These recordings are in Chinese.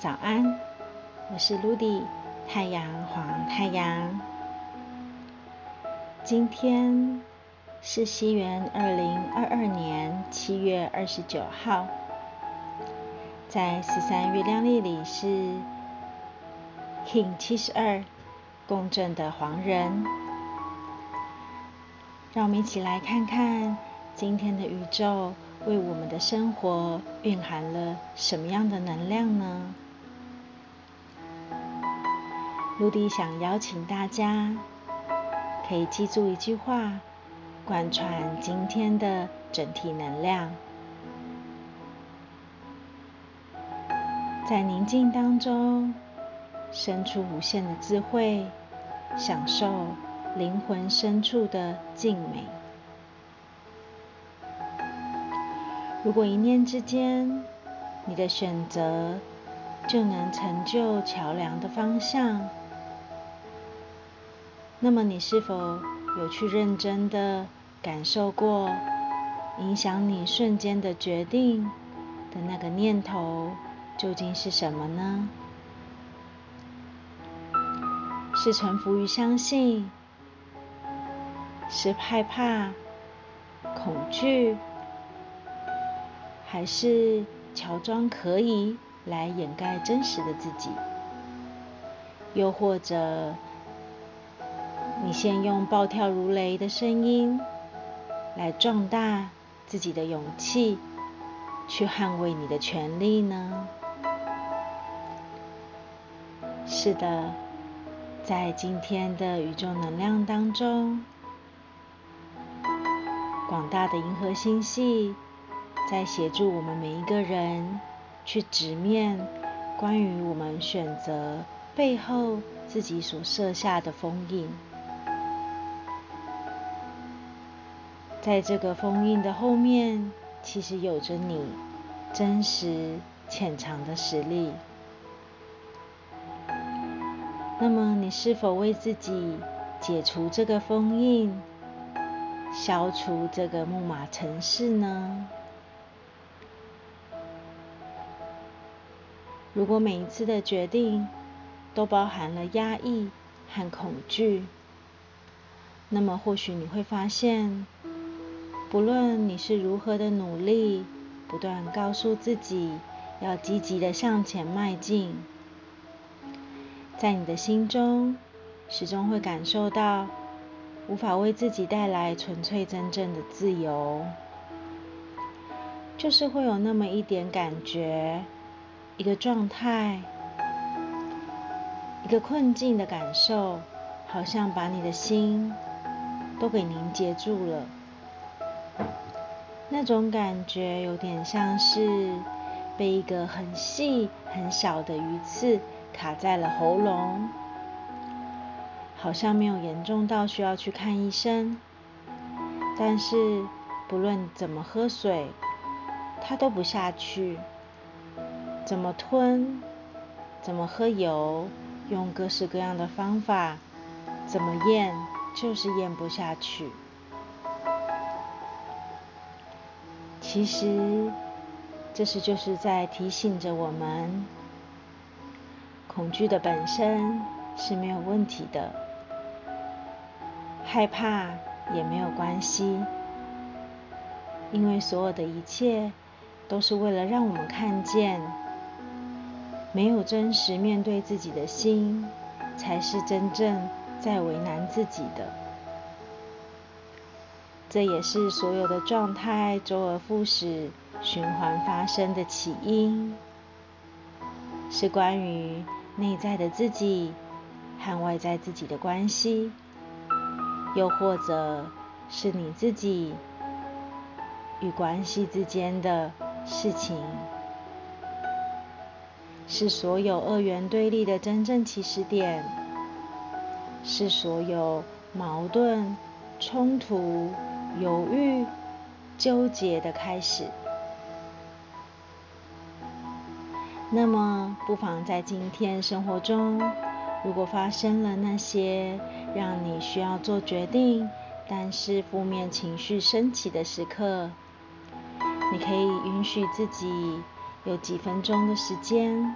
早安，我是 Ludy 太阳黄太阳。今天是西元2022年7月29号，在13月亮历里是 King 72共振的黄人。让我们一起来看看今天的宇宙为我们的生活蕴含了什么样的能量呢？陆地想邀请大家可以记住一句话，贯穿今天的整体能量。在宁静当中，生出无限的智慧，享受灵魂深处的静美。如果一念之间，你的选择就能成就桥梁的方向，那么你是否有去认真的感受过影响你瞬间的决定的那个念头究竟是什么呢？是臣服于相信，是害怕、恐惧，还是乔装可以来掩盖真实的自己？又或者你先用暴跳如雷的声音来壮大自己的勇气，去捍卫你的权利呢？是的，在今天的宇宙能量当中，广大的银河星系在协助我们每一个人去直面关于我们选择背后自己所设下的封印。在这个封印的后面，其实有着你真实潜藏的实力。那么你是否为自己解除这个封印，消除这个木马程式呢？如果每一次的决定都包含了压抑和恐惧，那么或许你会发现，不论你是如何的努力，不断告诉自己要积极的向前迈进，在你的心中始终会感受到无法为自己带来纯粹真正的自由，就是会有那么一点感觉，一个状态，一个困境的感受，好像把你的心都给凝结住了。那种感觉有点像是被一个很细很小的鱼刺卡在了喉咙，好像没有严重到需要去看医生，但是不论怎么喝水，它都不下去，怎么吞，怎么喝油，用各式各样的方法，怎么咽，就是咽不下去。其实，就是在提醒着我们，恐惧的本身是没有问题的，害怕也没有关系，因为所有的一切都是为了让我们看见，没有真实面对自己的心，才是真正在为难自己的。这也是所有的状态周而复始循环发生的起因，是关于内在的自己和外在自己的关系，又或者是你自己与关系之间的事情，是所有二元对立的真正起始点，是所有矛盾、冲突、犹豫、纠结的开始。那么，不妨在今天生活中，如果发生了那些让你需要做决定，但是负面情绪升起的时刻，你可以允许自己有几分钟的时间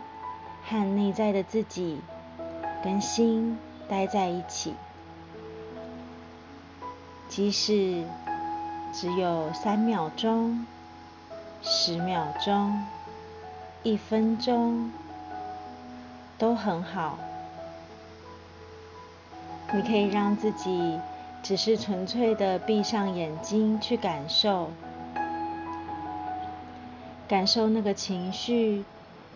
和内在的自己跟心待在一起，即使只有3秒钟、10秒钟、1分钟都很好。你可以让自己只是纯粹的闭上眼睛去感受，感受那个情绪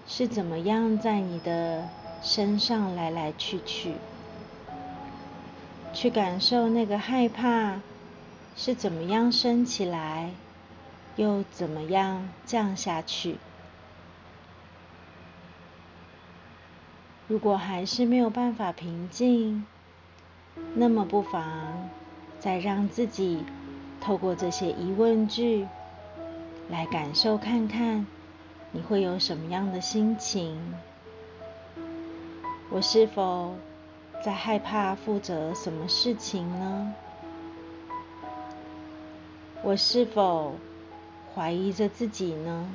是怎么样在你的身上来去去，去感受那个害怕是怎么样升起来又怎么样降下去。如果还是没有办法平静，那么不妨再让自己透过这些疑问句来感受看看你会有什么样的心情。我是否在害怕负责什么事情呢？我是否怀疑着自己呢？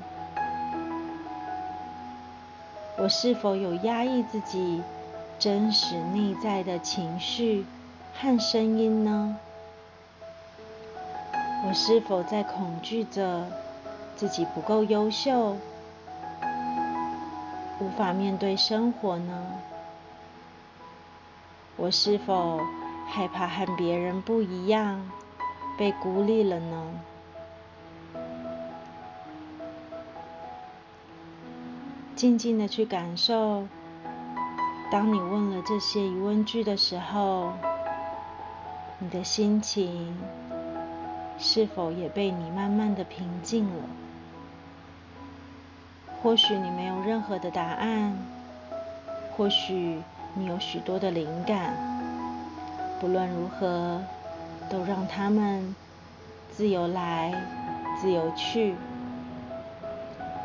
我是否有压抑自己真实内在的情绪和声音呢？我是否在恐惧着自己不够优秀，无法面对生活呢？我是否害怕和别人不一样，被孤立了呢？静静的去感受，当你问了这些疑问句的时候，你的心情是否也被你慢慢的平静了？或许你没有任何的答案，或许你有许多的灵感，不论如何，都让他们自由来，自由去，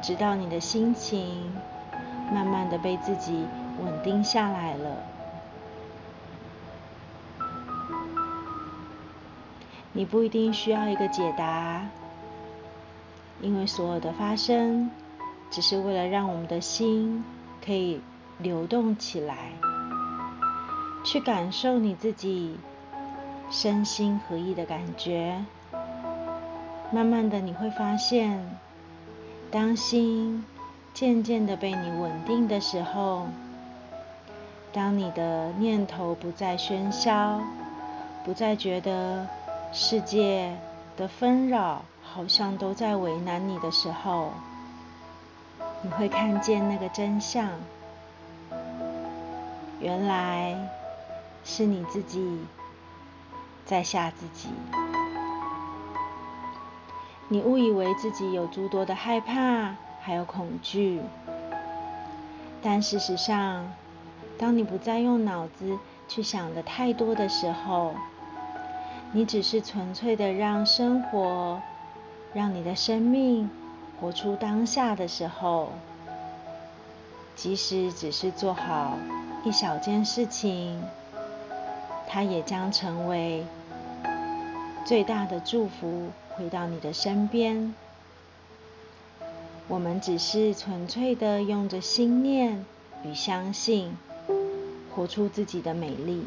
直到你的心情慢慢的被自己稳定下来了。你不一定需要一个解答，因为所有的发生只是为了让我们的心可以流动起来，去感受你自己身心合一的感觉。慢慢的你会发现，当心渐渐的被你稳定的时候，当你的念头不再喧嚣，不再觉得世界的纷扰好像都在为难你的时候，你会看见那个真相，原来是你自己在吓自己。你误以为自己有诸多的害怕还有恐惧，但事实上，当你不再用脑子去想的太多的时候，你只是纯粹的让生活，让你的生命活出当下的时候，即使只是做好一小件事情，它也将成为最大的祝福回到你的身边。我们只是纯粹的用着心念与相信，活出自己的美丽。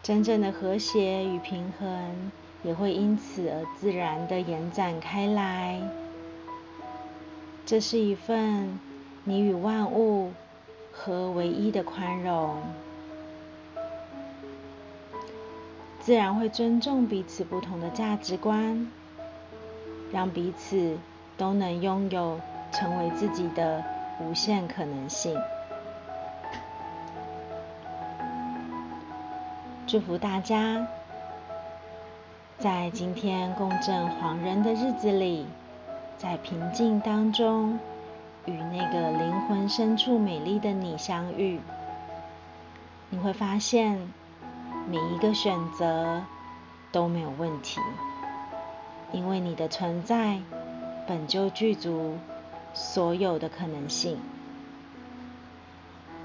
真正的和谐与平衡也会因此而自然的延展开来。这是一份你与万物合为一的宽容，自然会尊重彼此不同的价值观，让彼此都能拥有成为自己的无限可能性。祝福大家，在今天共振黄人的日子里，在平静当中与那个灵魂深处美丽的你相遇。你会发现每一个选择都没有问题，因为你的存在本就具足所有的可能性。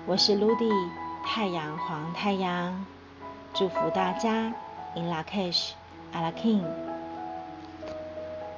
我是 Ludy 太阳黄太阳，祝福大家 In Lakesh, Ala King。